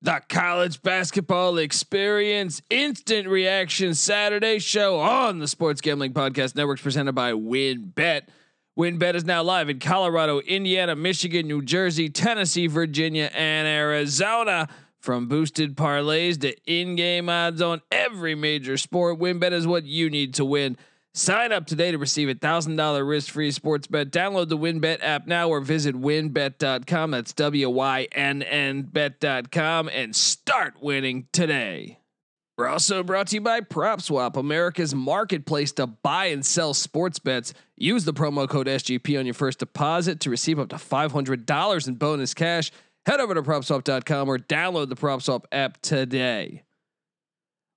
The college basketball experience instant reaction Saturday show on the Sports Gambling Podcast Network, presented by WinBet. WinBet is now live in Colorado, Indiana, Michigan, New Jersey, Tennessee, Virginia, and Arizona. From boosted parlays to in-game odds on every major sport, WinBet is what you need to win. Sign up today to receive $1,000 risk-free sports bet. Download the WinBet app now or visit winbet.com. That's WYNNBet.com and start winning today. We're also brought to you by PropSwap, America's marketplace to buy and sell sports bets. Use the promo code SGP on your first deposit to receive up to $500 in bonus cash. Head over to PropSwap.com or download the PropSwap app today.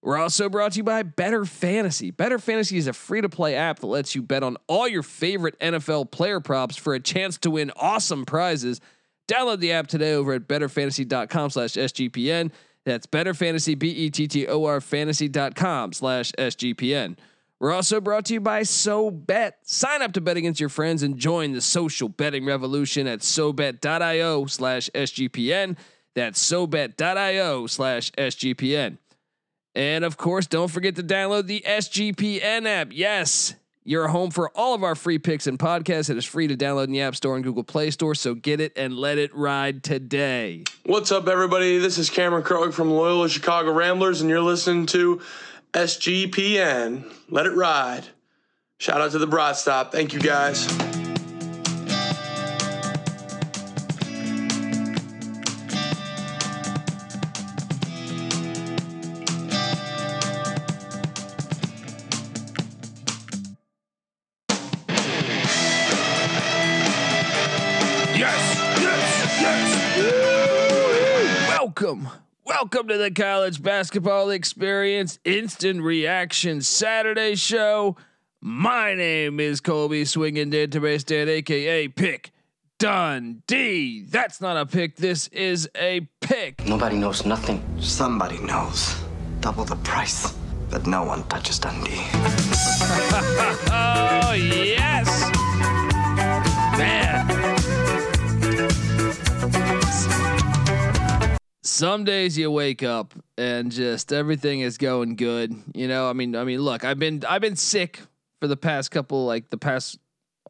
We're also brought to you by Better Fantasy. Better Fantasy is a free-to-play app that lets you bet on all your favorite NFL player props for a chance to win awesome prizes. Download the app today over at betterfantasy.com/SGPN. That's Better Fantasy, BETTOR fantasy.com/SGPN. We're also brought to you by SoBet. Sign up to bet against your friends and join the social betting revolution at SoBet.io/SGPN. That's SoBet.io/SGPN. And of course, don't forget to download the SGPN app. Yes, you're home for all of our free picks and podcasts. It is free to download in the App Store and Google Play Store. So get it and let it ride today. What's up, everybody? This is Cameron Krog from Loyola Chicago Ramblers, and you're listening to SGPN. Let it ride. Shout out to the Broad Stop. Thank you, guys. Welcome to the college basketball experience instant reaction Saturday show. My name is Colby Swinging Database Dan, aka Pick Dundee. That's not a pick. This is a pick. Nobody knows nothing. Somebody knows. Double the price, but no one touches Dundee. Oh yes, man. Some days you wake up and just everything is going good. You know, I mean, look, I've been sick for the past couple,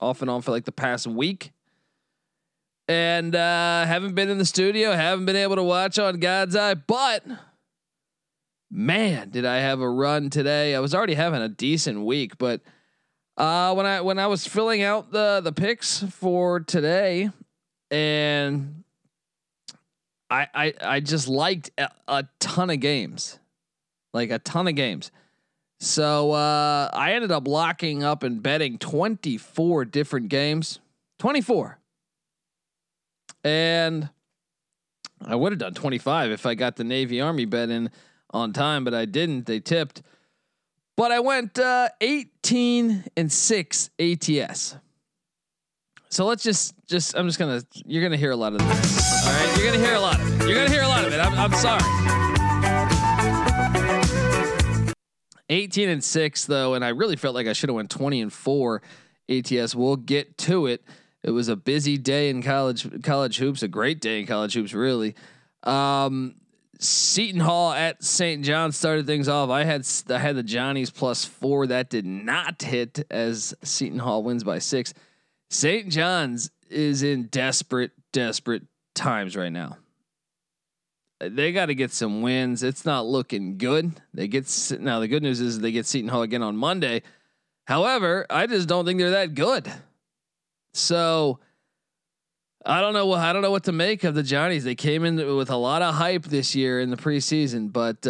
off and on for the past week, and haven't been in the studio, haven't been able to watch on God's Eye. But man, did I have a run today! I was already having a decent week, but when I was filling out the picks for today, and I just liked a ton of games, So I ended up locking up and betting 24 different games, 24. And I would have done 25 if I got the Navy Army bet in on time, but I didn't. They tipped, but I went 18-6 ATS. So let's just you're gonna hear a lot of this. All right, you're gonna hear a lot of it. I'm sorry. 18-6 though, and I really felt like I should have went 20-4 ATS. We'll get to it. It was a busy day in college hoops, a great day in college hoops, really. Seton Hall at St. John's started things off. I had the Johnnies +4. That did not hit as Seton Hall wins by 6. St. John's is in desperate times right now. They got to get some wins. It's not looking good. The good news is they get Seton Hall again on Monday. However, I just don't think they're that good. So I don't know what to make of the Johnnies. They came in with a lot of hype this year in the preseason, but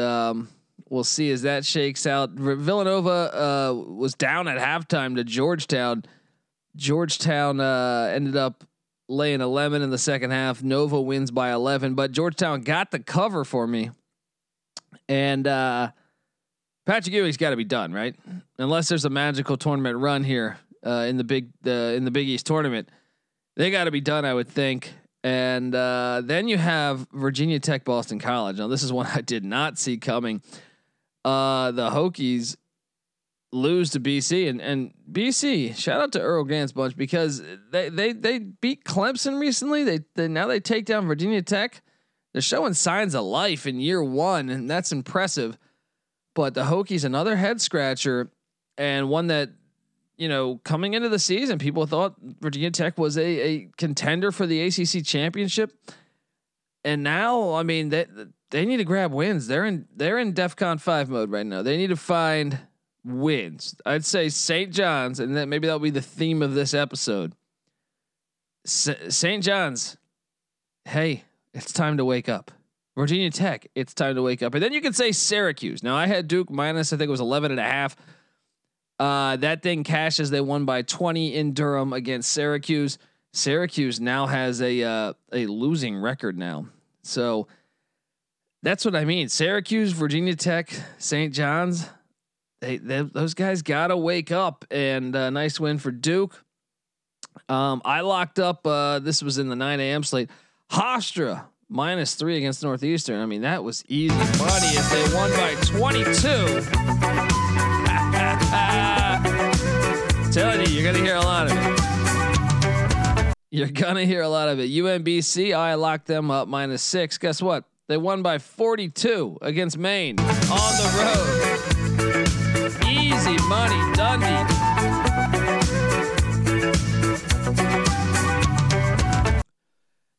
we'll see as that shakes out. Villanova was down at halftime to Georgetown. Georgetown ended up laying 11 in the second half. Nova wins by 11, but Georgetown got the cover for me. And Patrick Ewing's got to be done, right? Unless there's a magical tournament run here in the Big East tournament, they got to be done, I would think. And then you have Virginia Tech, Boston College. Now this is one I did not see coming. The Hokies lose to BC and BC, shout out to Earl Gans bunch, because they beat Clemson recently. They now they take down Virginia Tech. They're showing signs of life in year one, and that's impressive. But the Hokies, another head scratcher, and one that, you know, coming into the season, people thought Virginia Tech was a contender for the ACC championship. And now, I mean, they need to grab wins. They're in DEFCON 5 mode right now. They need to find wins. I'd say St. John's, and that maybe that'll be the theme of this episode. St. John's, hey, it's time to wake up. Virginia Tech, it's time to wake up. And then you can say Syracuse. Now I had Duke minus, I think it was 11.5. That thing cashes. They won by 20 in Durham against Syracuse. Syracuse now has a losing record now. So that's what I mean. Syracuse, Virginia Tech, St. John's, those guys got to wake up, and a nice win for Duke. I locked up, this was in the 9 a.m. slate, Hofstra -3 against Northeastern. I mean, that was easy money as they won by 22. Telling you, you're going to hear a lot of it. UMBC, I locked them up -6. Guess what? They won by 42 against Maine on the road. Easy money, Dundee.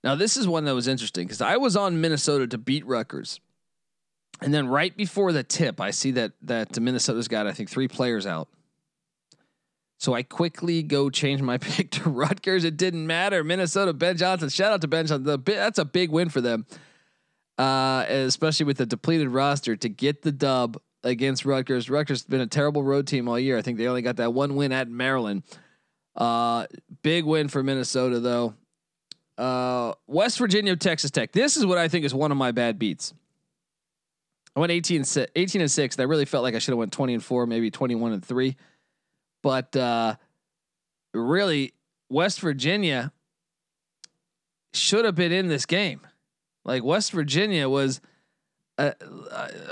Now, this is one that was interesting because I was on Minnesota to beat Rutgers. And then right before the tip, I see that Minnesota's got, I think, 3 players out. So I quickly go change my pick to Rutgers. It didn't matter. Minnesota, Ben Johnson. Shout out to Ben Johnson. That's a big win for them, especially with the depleted roster, to get the dub against Rutgers. Rutgers has been a terrible road team all year. I think they only got that one win at Maryland. Big win for Minnesota, though. West Virginia, Texas Tech. This is what I think is one of my bad beats. I went 18 and 6. That really felt like I should have went 20 and 4, maybe 21 and 3. But really, West Virginia should have been in this game. Like, West Virginia was, I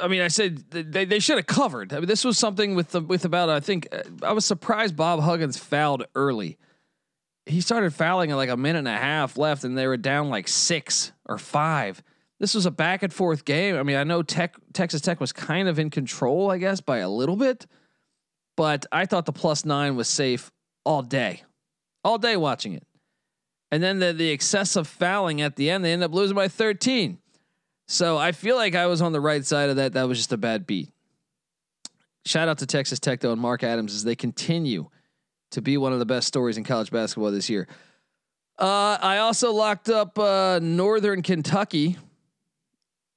mean, I said they should have covered. I mean, this was something I was surprised Bob Huggins fouled early. He started fouling at like a minute and a half left, and they were down like 6 or 5. This was a back and forth game. I mean, I know Texas Tech was kind of in control, I guess, by a little bit. But I thought the +9 was safe all day watching it. And then the excessive fouling at the end, they end up losing by 13. So I feel like I was on the right side of that. That was just a bad beat. Shout out to Texas Tech, though, and Mark Adams, as they continue to be one of the best stories in college basketball this year. I also locked up Northern Kentucky.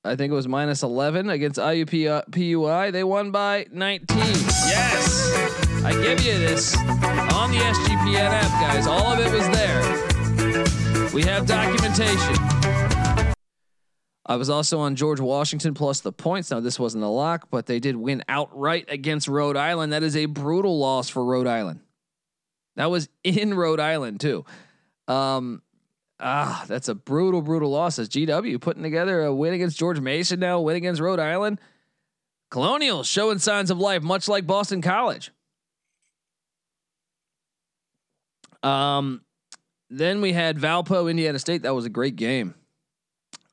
I think it was -11 against IUPUI. They won by 19. Yes. I give you this on the SGPN app, guys. All of it was there. We have documentation. I was also on George Washington plus the points. Now, this wasn't a lock, but they did win outright against Rhode Island. That is a brutal loss for Rhode Island. That was in Rhode Island too. That's a brutal loss. As GW putting together a win against George Mason, now a win against Rhode Island. Colonials showing signs of life, much like Boston College. Then we had Valpo, Indiana State. That was a great game.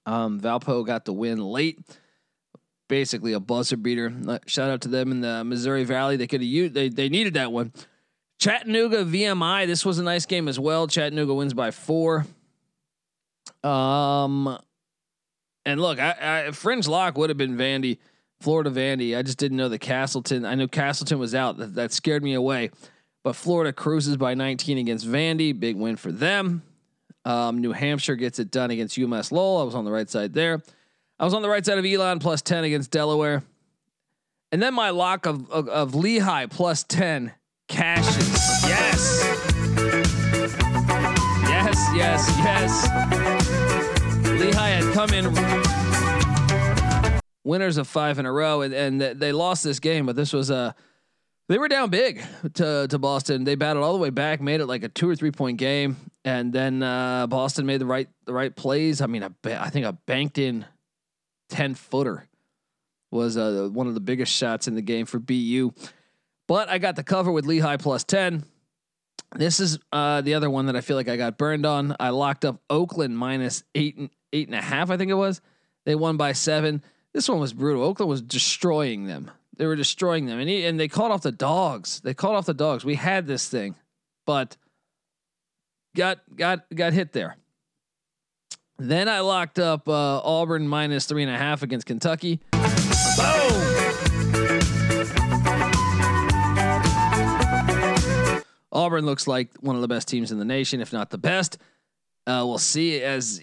Valpo got the win late, basically a buzzer beater. Shout out to them in the Missouri Valley. They could have used. They needed that one. Chattanooga, VMI. This was a nice game as well. Chattanooga wins by 4. And look, I fringe lock would have been Vandy, Florida Vandy. I just didn't know the Castleton. I knew Castleton was out. That scared me away. But Florida cruises by 19 against Vandy. Big win for them. New Hampshire gets it done against UMass Lowell. I was on the right side there. I was on the right side of Elon plus 10 against Delaware. And then my lock of Lehigh plus 10 cashes. Yes. Lehigh had come in winners of 5 in a row, and they lost this game, but this was they were down big to Boston. They battled all the way back, made it like a 2 or 3 point game. And then Boston made the right plays. I mean, I think a banked in 10-footer was one of the biggest shots in the game for BU, but I got the cover with Lehigh plus 10. This is the other one that I feel like I got burned on. I locked up Oakland minus 8 and 8.5. I think it was They won by 7. This one was brutal. Oakland was destroying them. They were destroying them. And they called off the dogs. We had this thing, but got hit there. Then I locked up Auburn minus 3.5 against Kentucky. Auburn looks like one of the best teams in the nation, if not the best. We'll see as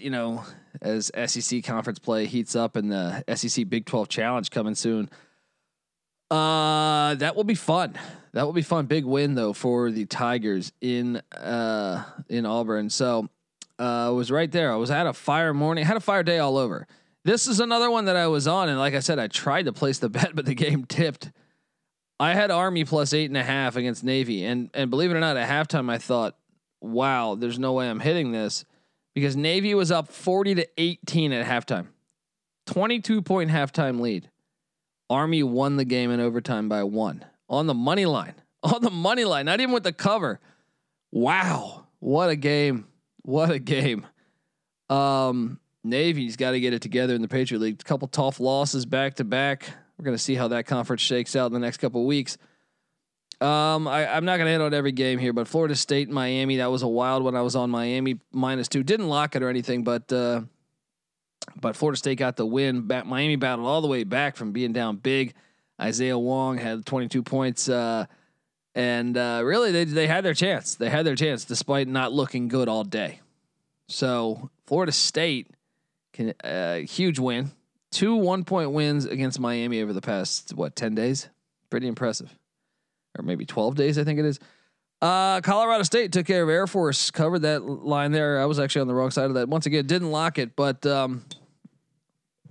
SEC conference play heats up and the SEC Big 12 Challenge coming soon. That will be fun. Big win though for the Tigers in Auburn. So I was right there. I was at a fire morning. Had a fire day all over. This is another one that I was on, and like I said, I tried to place the bet, but the game tipped. I had Army plus 8.5 against Navy, and believe it or not, at halftime I thought, "Wow, there's no way I'm hitting this," because Navy was up 40-18 at halftime, 22-point halftime lead. Army won the game in overtime by 1 on the money line. Not even with the cover. Wow, what a game! Navy's got to get it together in the Patriot League. A couple tough losses back to back. We're going to see how that conference shakes out in the next couple of weeks. I'm not going to hit on every game here, but Florida State, Miami, that was a wild one. I was on Miami minus 2. Didn't lock it or anything, but Florida State got the win. Miami battled all the way back from being down big. Isaiah Wong had 22 points, and really they had their chance. Despite not looking good all day. So Florida State can huge win. 2 1-point wins against Miami over the past 10 days? Pretty impressive, or maybe 12 days. I think it is. Colorado State took care of Air Force, covered that line there. I was actually on the wrong side of that. Once again, didn't lock it, but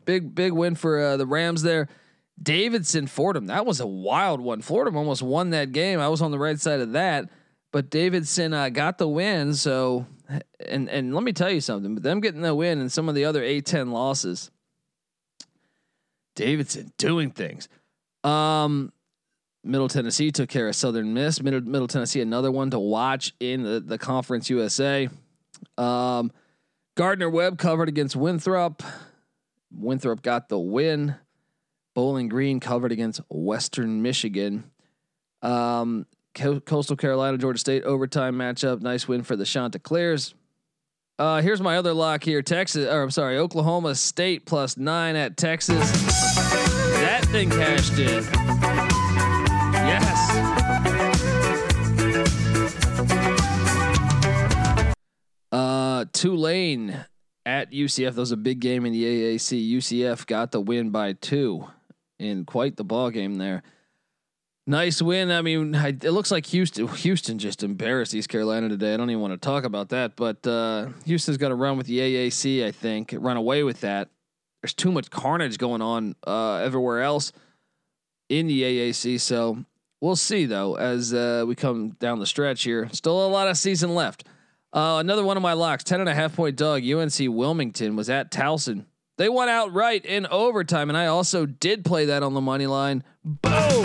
big win for the Rams there. Davidson Fordham, that was a wild one. Fordham almost won that game. I was on the right side of that, but Davidson got the win. So, and let me tell you something. But them getting the win and some of the other A-10 losses. Davidson doing things. Middle Tennessee took care of Southern Miss. Middle Tennessee, another one to watch in the Conference USA. Gardner Webb covered against Winthrop. Winthrop got the win. Bowling Green covered against Western Michigan. Coastal Carolina, Georgia State overtime matchup. Nice win for the Chanticleers. Here's my other lock here. Oklahoma State plus 9 at Texas. That thing cashed in. Yes. Tulane at UCF. That was a big game in the AAC. UCF got the win by 2 in quite the ball game there. Nice win. I mean, it looks like Houston just embarrassed East Carolina today. I don't even want to talk about that, but Houston's got to run with the AAC, I think, run away with that. There's too much carnage going on everywhere else in the AAC. So we'll see, though, as we come down the stretch here. Still a lot of season left. Another one of my locks, 10.5-point dog, UNC Wilmington was at Towson. They won outright in overtime, and I also did play that on the money line. Boom!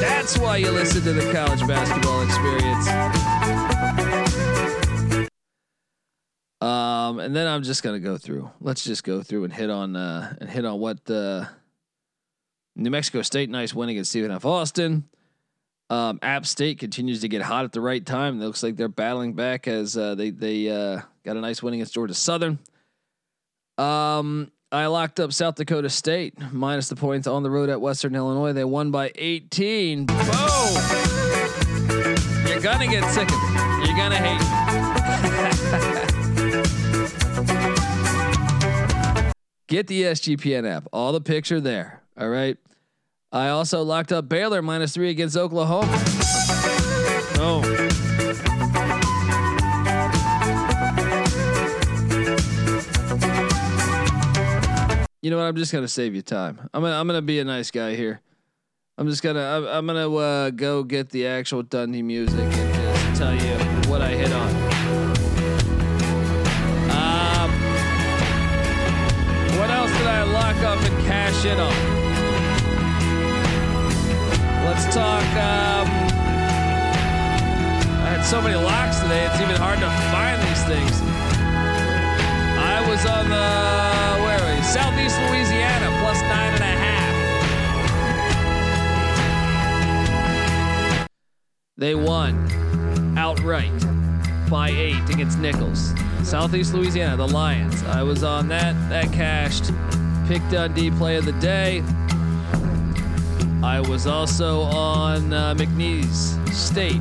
That's why you listen to the College Basketball Experience. And then I'm just gonna go through. Let's just go through and hit on what New Mexico State, nice win against Stephen F. Austin. App State continues to get hot at the right time. It looks like they're battling back as they got a nice win against Georgia Southern. I locked up South Dakota State minus the points on the road at Western Illinois. They won by 18. Boom! You're gonna get sick of it. You're gonna hate it. Get the SGPN app. All the picture there. All right. I also locked up Baylor minus 3 against Oklahoma. Oh. You know what? I'm just gonna save you time. I'm gonna be a nice guy here. I'm gonna go get the actual Dundee music and just tell you what I hit on. What else did I lock up and cash in on? Let's talk. I had so many locks today. It's even hard to find these things. I was on the Southeast Louisiana, +9.5. They won outright by 8 against Nichols. Southeast Louisiana, the Lions. I was on that. That cashed. Pick Dundee play of the day. I was also on McNeese State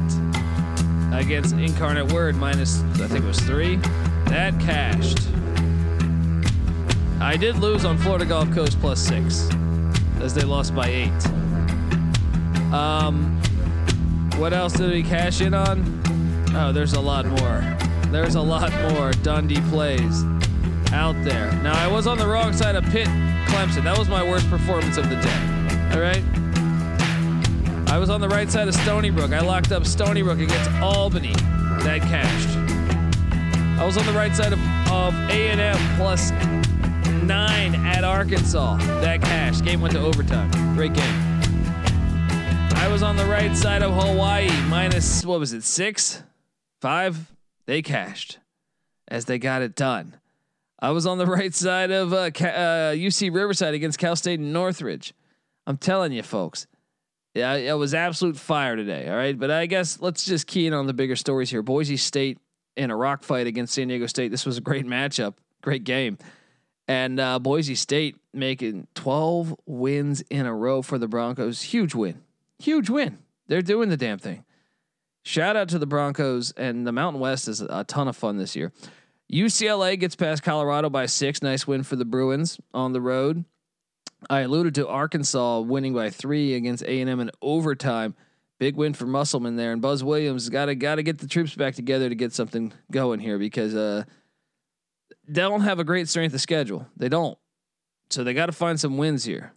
against Incarnate Word minus, I think it was 3. That cashed. I did lose on Florida Gulf Coast +6 as they lost by 8. What else did we cash in on? Oh, there's a lot more. There's a lot more Dundee plays out there. Now, I was on the wrong side of Pitt Clemson. That was my worst performance of the day. All right. I was on the right side of Stony Brook. I locked up Stony Brook against Albany. That cashed. I was on the right side of A&M +9 at Arkansas. That cashed. Game went to overtime. Great game. I was on the right side of Hawaii minus, what was it, 6, 5? They cashed as they got it done. I was on the right side of UC Riverside against Cal State and Northridge. I'm telling you, folks, yeah, I was absolute fire today. All right. But I guess let's just key in on the bigger stories here. Boise State in a rock fight against San Diego State. This was a great matchup, great game. And Boise State making 12 wins in a row for the Broncos. Huge win. They're doing the damn thing. Shout out to the Broncos, and the Mountain West is a ton of fun this year. UCLA gets past Colorado by 6. Nice win for the Bruins on the road. I alluded to Arkansas winning by 3 against A&M in overtime. Big win for Musselman there, and Buzz Williams got to get the troops back together to get something going here, because they don't have a great strength of schedule. They don't, so they got to find some wins here.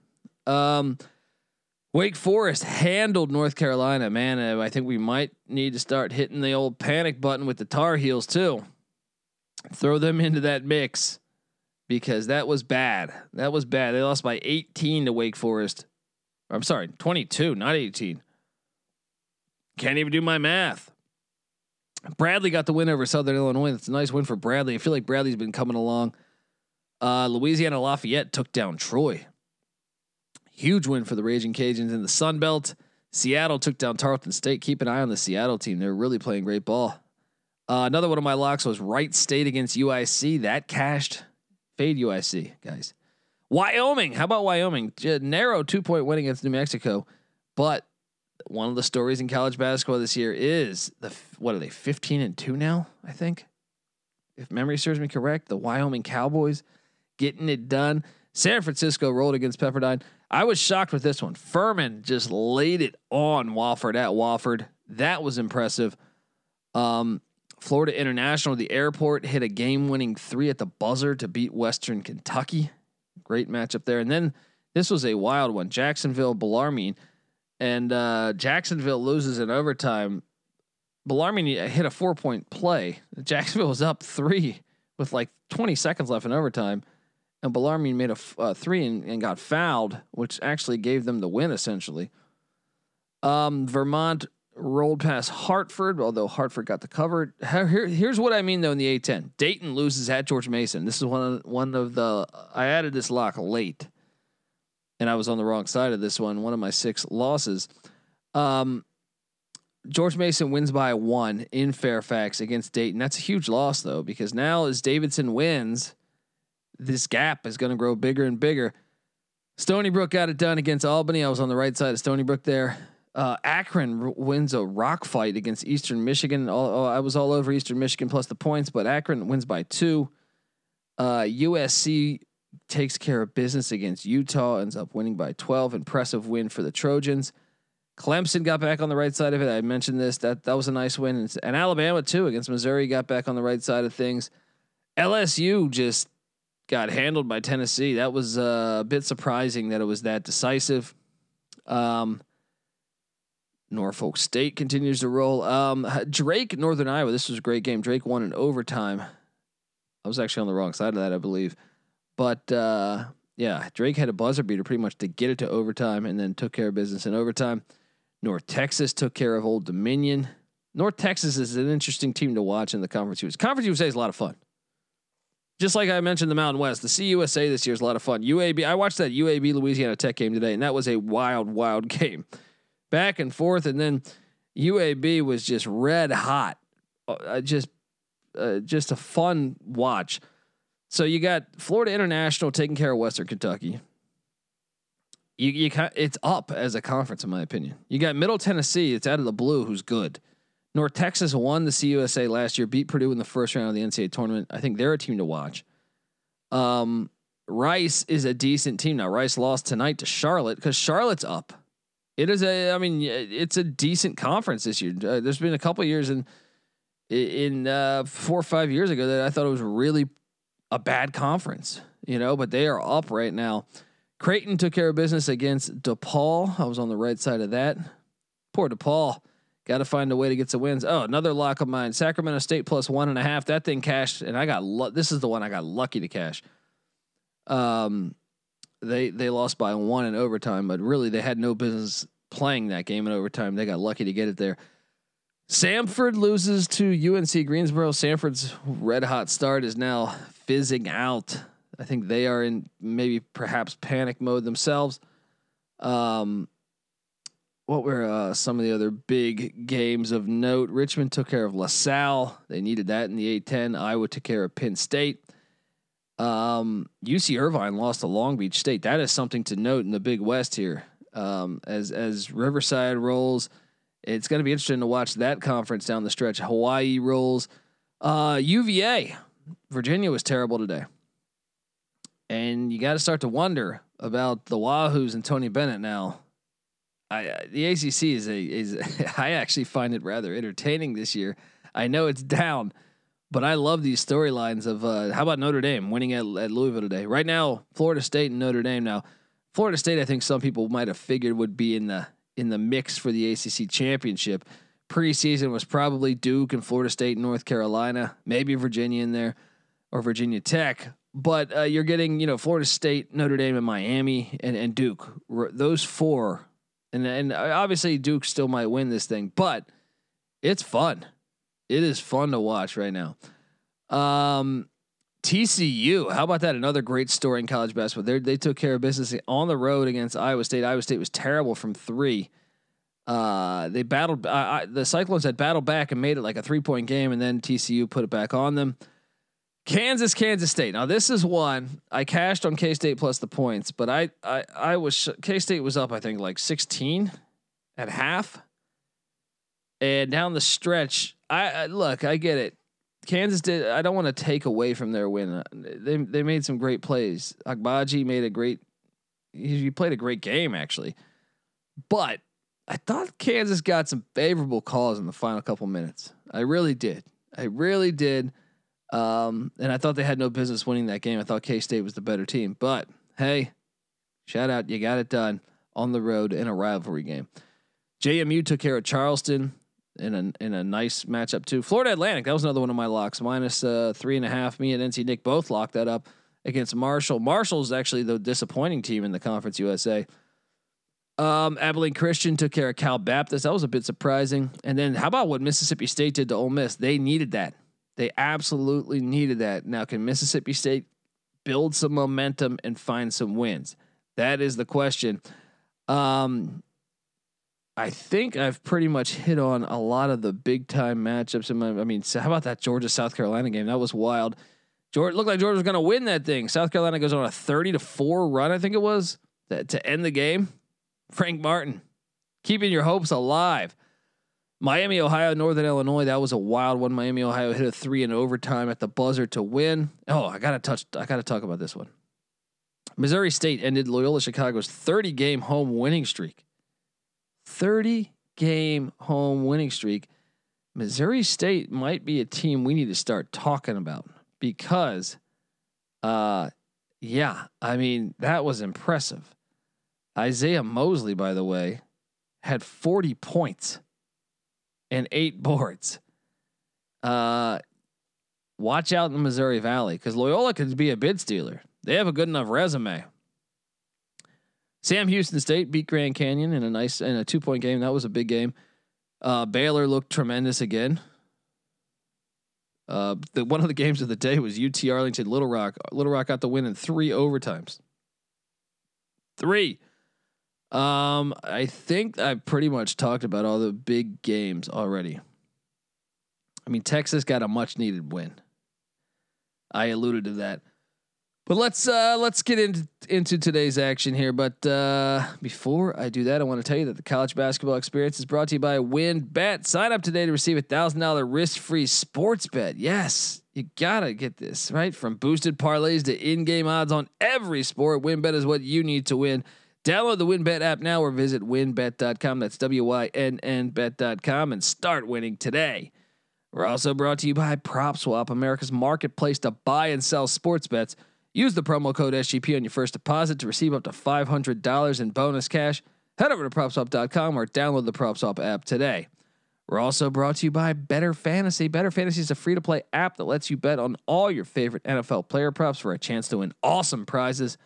Wake Forest handled North Carolina, man. I think we might need to start hitting the old panic button with the Tar Heels too. Throw them into that mix, because that was bad. That was bad. They lost by 18 to Wake Forest. I'm sorry, 22, not 18. Can't even do my math. Bradley got the win over Southern Illinois. That's a nice win for Bradley. I feel like Bradley's been coming along. Louisiana Lafayette took down Troy. Huge win for the Raging Cajuns in the Sun Belt. Seattle took down Tarleton State. Keep an eye on the Seattle team. They're really playing great ball. Another one of my locks was Wright State against UIC. That cashed. Fade UIC, guys. Wyoming. How about Wyoming? Narrow 2-point win against New Mexico. But one of the stories in college basketball this year is what are they, 15-2 now, I think? If memory serves me correct, the Wyoming Cowboys getting it done. San Francisco rolled against Pepperdine. I was shocked with this one. Furman just laid it on Wofford at Wofford. That was impressive. Florida International, the airport, hit a game-winning 3 at the buzzer to beat Western Kentucky. Great matchup there. And then this was a wild one. Jacksonville, Bellarmine. And Jacksonville loses in overtime. Bellarmine hit a 4-point play. Jacksonville was up 3 with like 20 seconds left in overtime. And Bellarmine made a 3 and got fouled, which actually gave them the win, essentially. Vermont rolled past Hartford, although Hartford got the cover. Here's what I mean, though, in the A-10. Dayton loses at George Mason. This is one of the – I added this lock late, and I was on the wrong side of this one, one of my 6 losses. George Mason wins by 1 in Fairfax against Dayton. That's a huge loss, though, because now as Davidson wins – this gap is going to grow bigger and bigger. Stony Brook got it done against Albany. I was on the right side of Stony Brook there. Akron wins a rock fight against Eastern Michigan. I was all over Eastern Michigan plus the points, but Akron wins by 2. USC takes care of business against Utah, ends up winning by 12. Impressive win for the Trojans. Clemson got back on the right side of it. I mentioned this. That was a nice win. And Alabama too against Missouri got back on the right side of things. LSU just got handled by Tennessee. That was a bit surprising that it was that decisive. Norfolk State continues to roll. Drake, Northern Iowa. This was a great game. Drake won in overtime. I was actually on the wrong side of that, I believe. But yeah, Drake had a buzzer beater pretty much to get it to overtime and then took care of business in overtime. North Texas took care of Old Dominion. North Texas is an interesting team to watch in the Conference USA. Conference USA is a lot of fun. just like I mentioned, the Mountain West, the CUSA this year is a lot of fun. UAB, I watched that UAB Louisiana Tech game today, and that was a wild, wild game. Back and forth, and then UAB was just red hot. Just a fun watch. So you got Florida International taking care of Western Kentucky. You it's up as a conference, in my opinion. You got Middle Tennessee. It's out of the blue. Who's good? North Texas won the CUSA last year, beat Purdue in the first round of the NCAA tournament. I think they're a team to watch. Rice is a decent team. Now Rice lost tonight to Charlotte because Charlotte's up. It is it's a decent conference this year. There's been a couple of years in 4 or 5 years ago that I thought it was really a bad conference, but they are up right now. Creighton took care of business against DePaul. I was on the right side of that. Poor DePaul. Got to find a way to get some wins. Oh, another lock of mine. Sacramento State plus 1.5. That thing cashed, and I got this is the one I got lucky to cash. They lost by 1 in overtime, but really they had no business playing that game in overtime. They got lucky to get it there. Samford loses to UNC Greensboro. Samford's red hot start is now fizzing out. I think they are in perhaps panic mode themselves. What were some of the other big games of note? Richmond took care of LaSalle. They needed that in the A-10. Iowa took care of Penn State. UC Irvine lost to Long Beach State. That is something to note in the Big West here. As Riverside rolls, it's going to be interesting to watch that conference down the stretch. Hawaii rolls. UVA. Virginia was terrible today. And you got to start to wonder about the Wahoos and Tony Bennett now. The ACC is I actually find it rather entertaining this year. I know it's down, but I love these storylines of how about Notre Dame winning at Louisville today? Right now, Florida State and Notre Dame. Now, Florida State, I think some people might have figured would be in the mix for the ACC championship. Preseason was probably Duke and Florida State and North Carolina, maybe Virginia in there or Virginia Tech. But you're getting, Florida State, Notre Dame, and Miami, and Duke. Those four, and obviously Duke still might win this thing, but it's fun. It is fun to watch right now. TCU, how about that? Another great story in college basketball. They took care of business on the road against Iowa State. Iowa State was terrible from three. They battled. The Cyclones had battled back and made it like a 3-point game, and then TCU put it back on them. Kansas State. Now this is one I cashed on K-State plus the points, but I was K-State was up I think like 16 at half, and down the stretch I get it. Kansas did. I don't want to take away from their win. They made some great plays. Agbaji made he played a great game actually, but I thought Kansas got some favorable calls in the final couple minutes. I really did. And I thought they had no business winning that game. I thought K-State was the better team, but hey, shout out. You got it done on the road in a rivalry game. JMU took care of Charleston in a nice matchup too. Florida Atlantic. That was another one of my locks minus 3.5. Me and NC Nick both locked that up against Marshall. Marshall's actually the disappointing team in the Conference USA. Abilene Christian took care of Cal Baptist. That was a bit surprising. And then how about what Mississippi State did to Ole Miss? They needed that. They absolutely needed that. Now, can Mississippi State build some momentum and find some wins? That is the question. I think I've pretty much hit on a lot of the big time matchups. So how about that Georgia South Carolina game? That was wild. Georgia looked like Georgia was going to win that thing. South Carolina goes on a 30-4 run. I think it was to end the game. Frank Martin keeping your hopes alive. Miami, Ohio, Northern Illinois. That was a wild one. Miami, Ohio hit a 3 in overtime at the buzzer to win. Oh, I gotta talk about this one. Missouri State ended Loyola Chicago's 30-game home winning streak. 30-game home winning streak. Missouri State might be a team we need to start talking about because, that was impressive. Isaiah Mosley, by the way, had 40 points. And 8 boards. Watch out in the Missouri Valley because Loyola could be a bid stealer. They have a good enough resume. Sam Houston State beat Grand Canyon in a 2-point game. That was a big game. Baylor looked tremendous again. One of the games of the day was UT Arlington, Little Rock. Little Rock got the win in three overtimes. I think I pretty much talked about all the big games already. I mean, Texas got a much needed win. I alluded to that, but let's get into today's action here. But before I do that, I want to tell you that the College Basketball Experience is brought to you by WinBet. Sign up today to receive $1,000 risk-free sports bet. Yes, you gotta get this right. From boosted parlays to in-game odds on every sport, WinBet is what you need to win. Download the WinBet app now or visit winbet.com. That's WYNNBet.com and start winning today. We're also brought to you by PropSwap, America's marketplace to buy and sell sports bets. Use the promo code SGP on your first deposit to receive up to $500 in bonus cash. Head over to PropSwap.com or download the PropSwap app today. We're also brought to you by Better Fantasy. Better Fantasy is a free-to-play app that lets you bet on all your favorite NFL player props for a chance to win awesome prizes.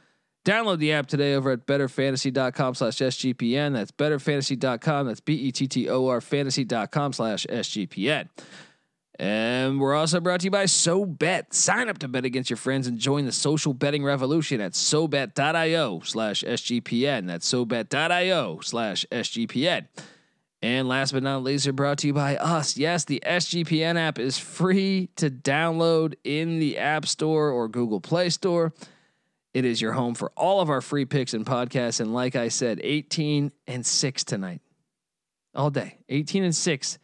Download the app today over at betterfantasy.com/SGPN. That's betterfantasy.com. That's bettorfantasy.com/SGPN. And we're also brought to you by SoBet. Sign up to bet against your friends and join the social betting revolution at SoBet.io/SGPN. That's SoBet.io/SGPN. And last but not least, we're brought to you by us. Yes, the SGPN app is free to download in the App Store or Google Play Store. It is your home for all of our free picks and podcasts. And like I said, 18-6 tonight, all day, 18-6.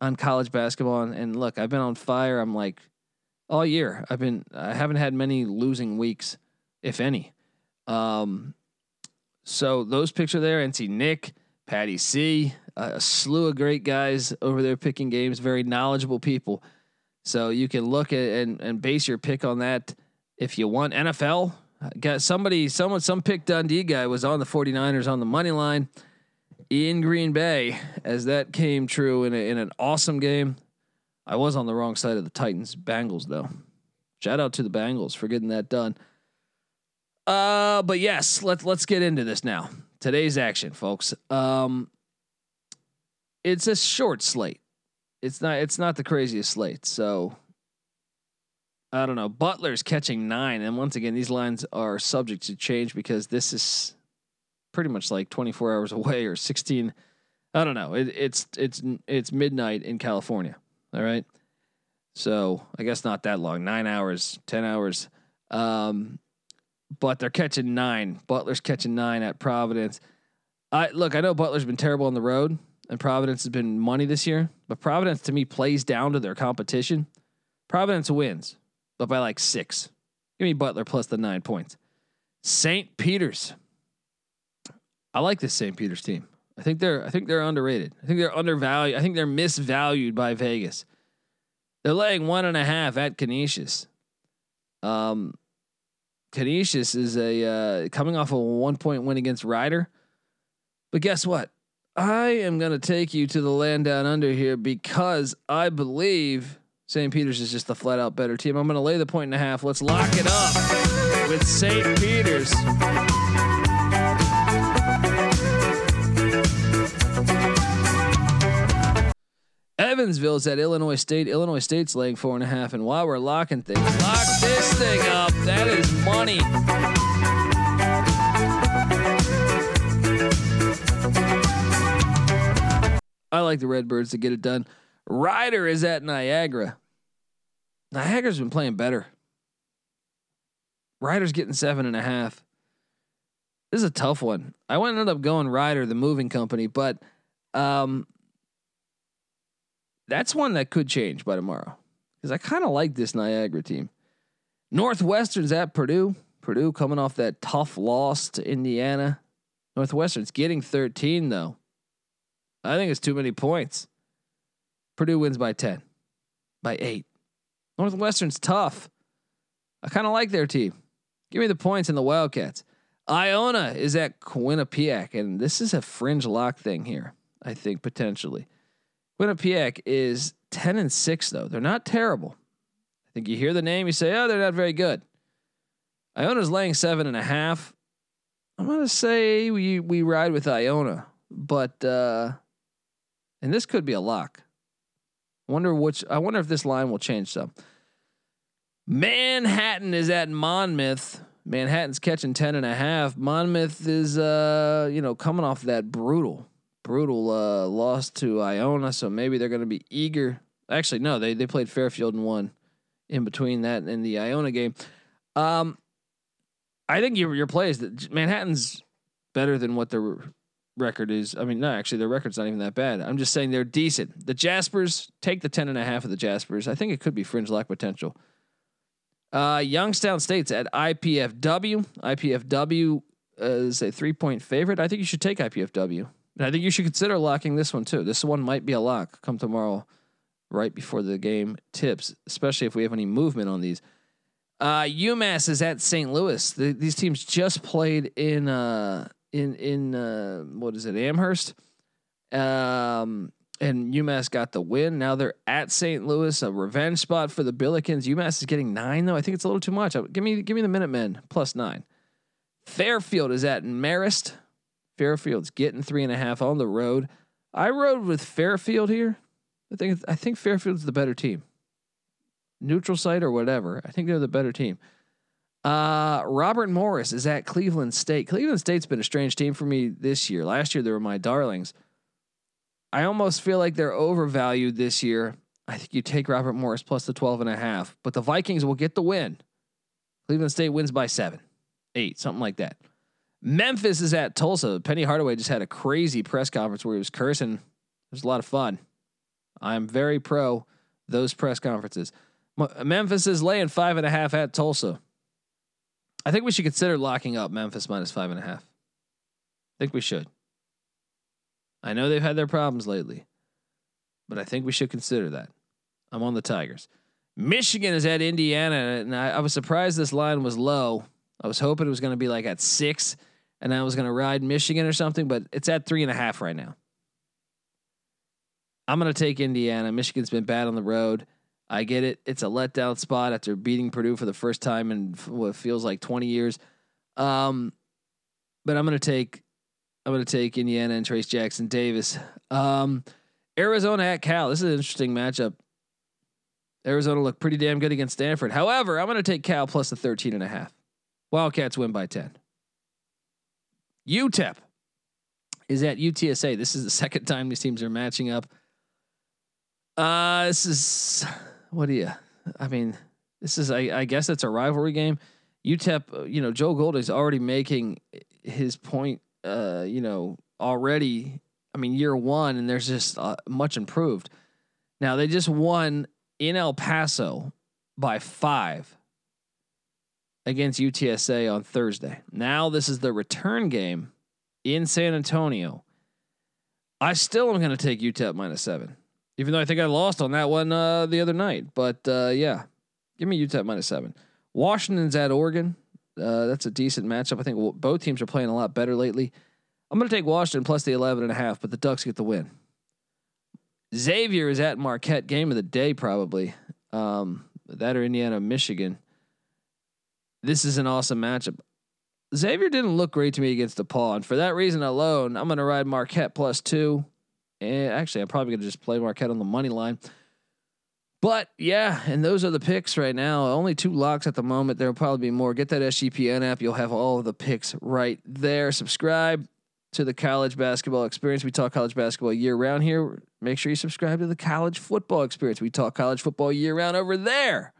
On college basketball. And look, I've been on fire. I'm like all year. I haven't had many losing weeks, if any. So those picks are there. NC Nick, Patty C, a slew of great guys over there picking games, very knowledgeable people. So you can look at and base your pick on that. If you want NFL, got some pick Dundee guy was on the 49ers on the money line in Green Bay, as that came true in an awesome game. I was on the wrong side of the Titans Bengals though. Shout out to the Bengals for getting that done. But yes, let's get into this now. Today's action, folks. It's a short slate. It's not the craziest slate. So I don't know. Butler's catching 9, and once again, these lines are subject to change because this is pretty much like 24 hours away or 16. I don't know. It's midnight in California. All right. So I guess not that long, 9 hours, 10 hours. But they're catching 9. Butler's catching 9 at Providence. I know Butler's been terrible on the road and Providence has been money this year, but Providence to me plays down to their competition. Providence wins, but by like 6. Give me Butler plus the 9 points. St. Peter's. I like this St. Peter's team. I think they're underrated. I think they're undervalued. I think they're misvalued by Vegas. They're laying 1.5 at Canisius. Canisius is coming off a 1-point win against Ryder, but guess what? I am going to take you to the land down under here because I believe St. Peter's is just the flat out better team. I'm going to lay the 1.5. Let's lock it up with St. Peter's. Evansville's at Illinois State. Illinois State's laying 4.5. And while we're locking things, lock this thing up. That is money. I like the Redbirds to get it done. Ryder is at Niagara. Niagara's been playing better. Ryder's getting 7.5. This is a tough one. I ended up going Ryder, the moving company, but that's one that could change by tomorrow because I kind of like this Niagara team. Northwestern's at Purdue. Purdue coming off that tough loss to Indiana. Northwestern's getting 13 though. I think it's too many points. Purdue wins by 10, by 8. Northwestern's tough. I kind of like their team. Give me the points and the Wildcats. Iona is at Quinnipiac, and this is a fringe lock thing here, I think, potentially. Quinnipiac is 10-6 though. They're not terrible. I think you hear the name, you say, oh, they're not very good. Iona's laying 7.5. I'm gonna say we ride with Iona, but and this could be a lock. I wonder if this line will change some. Manhattan is at Monmouth. Manhattan's catching 10.5. Monmouth is, coming off that brutal loss to Iona, so maybe they're going to be eager. Actually, no, they played Fairfield and won in between that and the Iona game. I think your play is that Manhattan's better than what their record is. I mean, no, actually, their record's not even that bad. I'm just saying they're decent. The Jaspers, take the 10.5 of the Jaspers. I think it could be fringe lock potential. Youngstown State's at IPFW. IPFW is a 3-point favorite. I think you should take IPFW. And I think you should consider locking this one too. This one might be a lock come tomorrow, right before the game tips, especially if we have any movement on these. UMass is at St. Louis. These teams just played in what is it, Amherst? And UMass got the win. Now they're at St. Louis, a revenge spot for the Billikens. UMass is getting 9 though. I think it's a little too much. Give me the Minutemen plus 9. Fairfield is at Marist. Fairfield's getting 3.5 on the road. I rode with Fairfield here. I think Fairfield's the better team. Neutral site or whatever. I think they're the better team. Robert Morris is at Cleveland State. Cleveland State's been a strange team for me this year. Last year, they were my darlings. I almost feel like they're overvalued this year. I think you take Robert Morris plus the 12.5, but the Vikings will get the win. Cleveland State wins by 7, 8, something like that. Memphis is at Tulsa. Penny Hardaway just had a crazy press conference where he was cursing. It was a lot of fun. I'm very pro those press conferences. Memphis is laying 5.5 at Tulsa. I think we should consider locking up Memphis minus 5.5. I think we should. I know they've had their problems lately, but I think we should consider that. I'm on the Tigers. Michigan is at Indiana, and I was surprised this line was low. I was hoping it was going to be like at 6, and I was going to ride Michigan or something, but it's at 3.5 right now. I'm going to take Indiana. Michigan's been bad on the road. I get it. It's a letdown spot after beating Purdue for the first time in what feels like 20 years. But I'm going to take Indiana and Trace Jackson Davis. Arizona at Cal. This is an interesting matchup. Arizona looked pretty damn good against Stanford. However, I'm going to take Cal plus the 13.5. Wildcats win by 10. UTEP is at UTSA. This is the second time these teams are matching up. I guess it's a rivalry game. UTEP, Joe Gold is already making his point, already, year one, and there's just much improved. Now they just won in El Paso by 5 against UTSA on Thursday. Now this is the return game in San Antonio. I still am going to take UTEP minus 7. Even though I think I lost on that one the other night. But yeah, give me UTEP minus 7. Washington's at Oregon. That's a decent matchup. I think both teams are playing a lot better lately. I'm going to take Washington plus the 11.5, but the Ducks get the win. Xavier is at Marquette. Game of the day, probably. That or Indiana, Michigan. This is an awesome matchup. Xavier didn't look great to me against DePaul, and for that reason alone, I'm going to ride Marquette plus 2. And actually, I'm probably going to just play Marquette on the money line. But yeah, and those are the picks right now. Only 2 locks at the moment. There'll probably be more. Get that SGPN app. You'll have all of the picks right there. Subscribe to the College Basketball Experience. We talk college basketball year round here. Make sure you subscribe to the College Football Experience. We talk college football year round over there.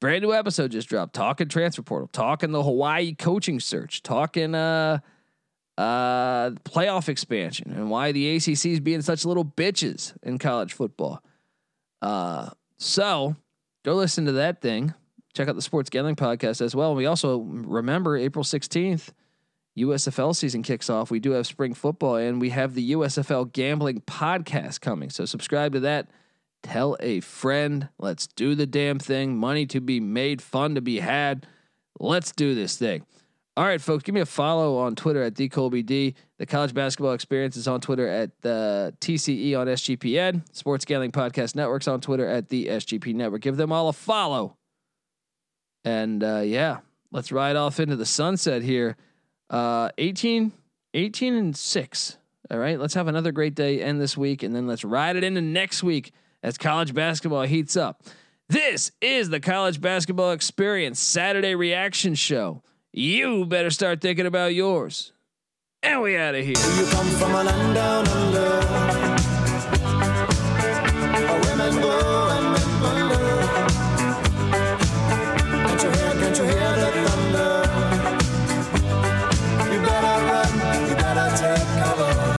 Brand new episode just dropped. Talking transfer portal. Talking the Hawaii coaching search. Talking playoff expansion and why the ACC is being such little bitches in college football. So go listen to that thing. Check out the Sports Gambling Podcast as well. And we also remember April 16th, USFL season kicks off. We do have spring football and we have the USFL Gambling Podcast coming. So subscribe to that. Tell a friend. Let's do the damn thing. Money to be made, fun to be had. Let's do this thing. All right, folks, give me a follow on Twitter at @DColbyD. The College Basketball Experience is on Twitter at the TCE on SGPN. Sports Gambling Podcast Network's on Twitter at the SGP Network. Give them all a follow. And let's ride off into the sunset here. 18 and 6. All right, let's have another great day, end this week, and then let's ride it into next week as college basketball heats up. This is the College Basketball Experience Saturday Reaction Show. You better start thinking about yours. And we out of here. Do you come from an land down under?